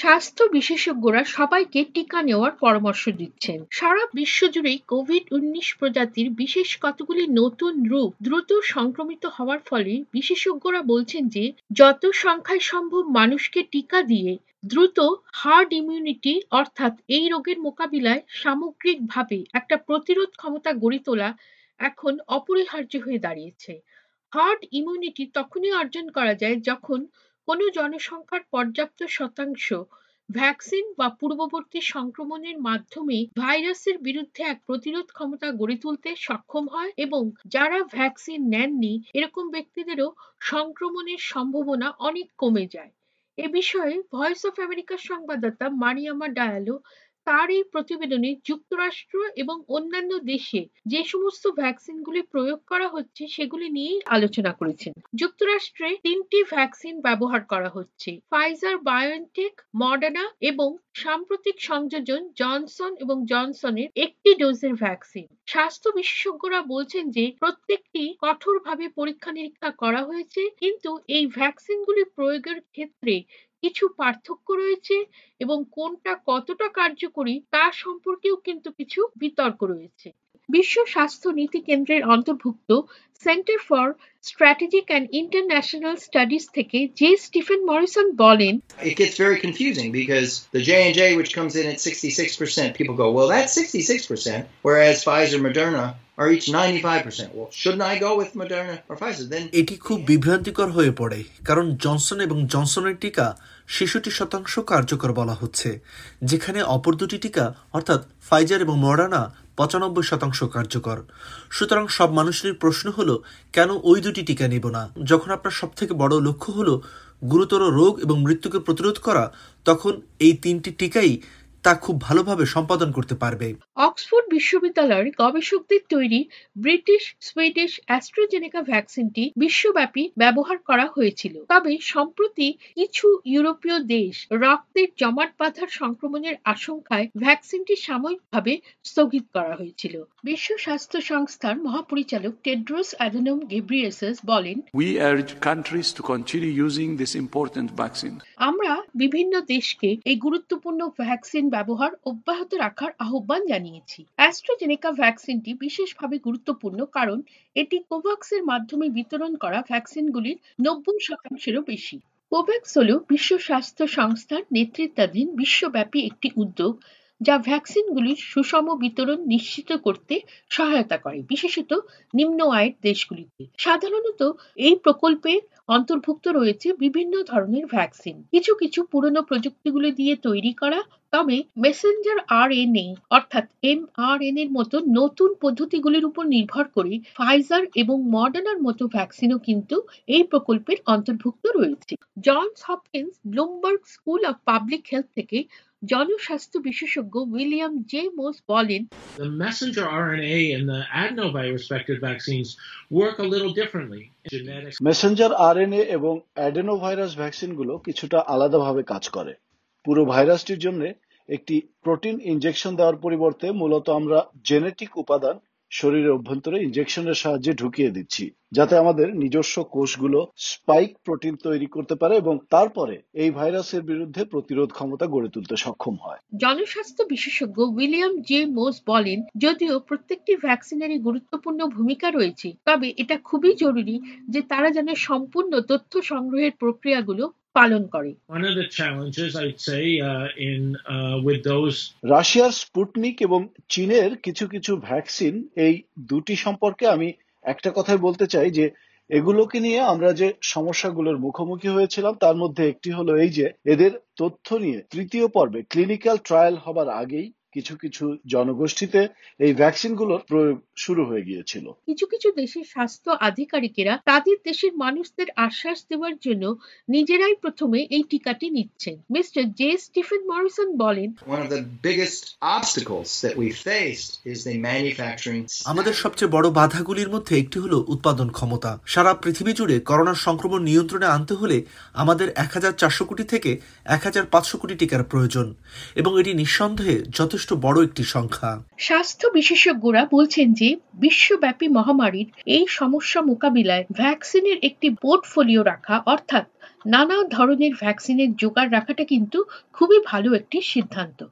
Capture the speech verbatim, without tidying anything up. স্বাস্থ্য বিশেষজ্ঞরা সবাইকে টিকা নেওয়ার পরামর্শ দিচ্ছেন। সারা বিশ্বজুড়েই কোভিড উনিশ প্রজাতির বিশেষ কতগুলি নতুন রূপ দ্রুত সংক্রমিত হওয়ার ফলে বিশেষজ্ঞরা বলছেন যে যত সংখ্যায় সম্ভব মানুষকে টিকা দিয়ে দ্রুত হার্ড ইমিউনিটি অর্থাৎ এই রোগের মোকাবিলায় সামগ্রিকভাবে একটা প্রতিরোধ ক্ষমতা গড়ে তোলা এখন অপরিহার্য হয়ে দাঁড়িয়েছে। হার্ড ইমিউনিটি তখনই অর্জন করা যায় যখন কোনো জনসংখ্যার পর্যাপ্ত শতাংশ ভ্যাকসিন বা পূর্ববর্তী সংক্রমণের মাধ্যমে ভাইরাসের বিরুদ্ধে এক প্রতিরোধ ক্ষমতা গড়ে তুলতে সক্ষম হয়, এবং যারা ভ্যাকসিন নেননি এরকম ব্যক্তিদেরও সংক্রমণের সম্ভাবনা অনেক কমে যায়। এ বিষয়ে ভয়েস অফ আমেরিকার সংবাদদাতা মারিয়ামা ডায়ালো তার এই প্রতিবেদনে যুক্তরাষ্ট্র এবং অন্যান্য দেশে যে সমস্ত ভ্যাকসিনগুলি প্রয়োগ করা হচ্ছে সেগুলি নিয়ে আলোচনা করেছেন। যুক্তরাষ্ট্রে তিনটি ভ্যাকসিন ব্যবহার করা হচ্ছে, ফাইজার, বায়োএনটেক, মডার্না, এবং সাম্প্রতিক সংযোজন জনসন এবং জনসনের একটি ডোজের ভ্যাকসিন। স্বাস্থ্য বিশেষজ্ঞরা বলছেন যে প্রত্যেকটি কঠোরভাবে পরীক্ষা নিরীক্ষা করা হয়েছে, কিন্তু এই ভ্যাকসিনগুলি প্রয়োগের ক্ষেত্রে কিছু পার্থক্য রয়েছে এবং কোনটা কতটা কার্যকরী তা সম্পর্কেও কিন্তু কিছু বিতর্ক রয়েছে। বিশ্ব স্বাস্থ্য নীতি কেন্দ্রের অন্তর্ভুক্ত Center for Strategic and International Studies থেকে জে স্টিফেন মরিসন বলেন, It gets very confusing because the J and J which comes in at sixty-six percent, people go, well that's sixty-six percent, whereas Pfizer, Moderna are each ninety-five percent. Well, shouldn't I go with Moderna or Pfizer then? এটি খুব বিভ্রান্তিকর হয়ে পড়ে, কারণ Johnson এবং জনসনের টিকা ছেষট্টি শতাংশ কার্যকর বলা হচ্ছে, যেখানে অপর দুটি টিকা অর্থাৎ ফাইজার এবং মডার্না পঁচানব্বই শতাংশ কার্যকর। সুতরাং সব মানুষের প্রশ্ন হলো, কেন ওই দুটি টিকা নেব না? যখন আপনার সব থেকে বড় লক্ষ্য হলো গুরুতর রোগ এবং মৃত্যুকে প্রতিরোধ করা, তখন এই তিনটি টিকাই তা খুব ভালোভাবে সম্পাদন করতে পারবে। অক্সফোর্ড বিশ্ববিদ্যালয়ের গবেষকদের তৈরি ব্রিটিশ সুইডিশ অ্যাস্ট্রাজেনেকা ভ্যাকসিনটি বিশ্বব্যাপী ব্যবহার করা হয়েছিল, তবে সম্প্রতি কিছু ইউরোপীয় দেশ রক্তের জমাট বাঁধার সংক্রমণের আশঙ্কায় ভ্যাকসিনটি সাময়িকভাবে স্থগিত করা হয়েছিল। বিশ্ব স্বাস্থ্য সংস্থার মহাপরিচালক টেড্রোস অ্যাধানোম ঘেব্রিয়েসাস বলেন, We urge countries to continue using this important vaccine. আমরা বিভিন্ন দেশকে এই গুরুত্বপূর্ণ ভ্যাকসিন ব্যবহার অব্যাহত রাখার আহ্বান জানিয়েছি। অ্যাস্ট্রাজেনেকা ভ্যাকসিনটি বিশেষভাবে গুরুত্বপূর্ণ, কারণ এটি কোভাক্সের মাধ্যমে বিতরণ করা ভ্যাকসিনগুলির নব্বই শতাংশেরও বেশি। কোভ্যাক্স হল বিশ্ব স্বাস্থ্য সংস্থার নেতৃত্বাধীন বিশ্বব্যাপী একটি উদ্যোগ যা ভ্যাকসিনগুলির সুষম বিতরণ নিশ্চিত করতে সহায়তা করে, বিশেষত নিম্ন আয়ের দেশগুলিতে। সাধারণত এই প্রকল্পে অন্তর্ভুক্ত রয়েছে বিভিন্ন ধরনের ভ্যাকসিন, কিছু কিছু পুরনো প্রযুক্তিগুলি দিয়ে তৈরি করা, তবে মেসেঞ্জার আরএনএ অর্থাৎ এমআরএনএ এর মতো নতুন পদ্ধতিগুলির উপর নির্ভর করে ফাইজার এবং মডার্নার মতো ভ্যাকসিনও কিন্তু এই প্রকল্পের অন্তর্ভুক্ত রয়েছে। Johns Hopkins Bloomberg School of Public Health থেকে জনস্বাস্থ্য বিশেষজ্ঞ উইলিয়াম জে মোস বলেন, The messenger R N A and the adenovirus vector vaccines work a little differently. Messenger RNA এবং অ্যাডেনোভাইরাস ভ্যাকসিনগুলো কিছুটা আলাদাভাবে কাজ করে। পুরো ভাইরাসটির জন্য একটি প্রোটিন ইনজেকশন দেওয়ার পরিবর্তে মূলত আমরা জেনেটিক উপাদান শরীরের অভ্যন্তরে ইনজেকশনের সাহায্যে ঢুকিয়ে দিচ্ছি, যাতে আমাদের নিজস্ব কোষগুলো স্পাইক প্রোটিন তৈরি করতে পারে এবং তারপরে এই ভাইরাসের বিরুদ্ধে প্রতিরোধ ক্ষমতা গড়ে তুলতে সক্ষম হয়। জনস্বাস্থ্য বিশেষজ্ঞ উইলিয়াম জে মোস বলেন, যদিও প্রত্যেকটি ভ্যাকসিনেরই গুরুত্বপূর্ণ ভূমিকা রয়েছে, তবে এটা খুবই জরুরি যে তারা যেন সম্পূর্ণ তথ্য সংগ্রহের প্রক্রিয়াগুলো পালন করে। রাশিয়ার স্পুটনিক এবং চীনের কিছু কিছু ভ্যাকসিন, এই দুটি সম্পর্কে আমি একটা কথাই বলতে চাই যে এগুলোকে নিয়ে আমরা যে সমস্যাগুলোর মুখোমুখি হয়েছিলাম তার মধ্যে একটি হলো এই যে এদের তথ্য নিয়ে তৃতীয় পর্বে ক্লিনিক্যাল ট্রায়াল হবার আগেই কিছু কিছু জনগোষ্ঠীতে এই ভ্যাকসিনগুলোর প্রয়োগ শুরু হয়ে গিয়েছিল। কিছু কিছু দেশের স্বাস্থ্য আধিকারিকেরা তাদের দেশের মানুষদের আশ্বাস দেওয়ার জন্য নিজেরাই প্রথমে এই টিকাটি নিচ্ছেন। মিস্টার জে স্টিফেন মরিসন বলেন, One of the biggest obstacles that we faced is the manufacturing. আমাদের সবচেয়ে বড় বাধাগুলির মধ্যে একটি হলো উৎপাদন ক্ষমতা। সারা পৃথিবী জুড়ে করোনা সংক্রমণ নিয়ন্ত্রণে আনতে হলে আমাদের এক হাজার চারশো কোটি থেকে এক হাজার পাঁচশো কোটি টিকার প্রয়োজন, এবং এটি নিঃসন্দেহে যথেষ্ট বড় একটি সংখ্যা। স্বাস্থ্য বিশেষজ্ঞরা বলছেন যে বিশ্বব্যাপী মহামারীর এই সমস্যা মোকাবিলায় ভ্যাকসিনের একটি পোর্টফোলিও রাখা অর্থাৎ নানা ধরনের ভ্যাকসিনের জোগাড় রাখাটা কিন্তু খুবই ভালো একটি সিদ্ধান্ত।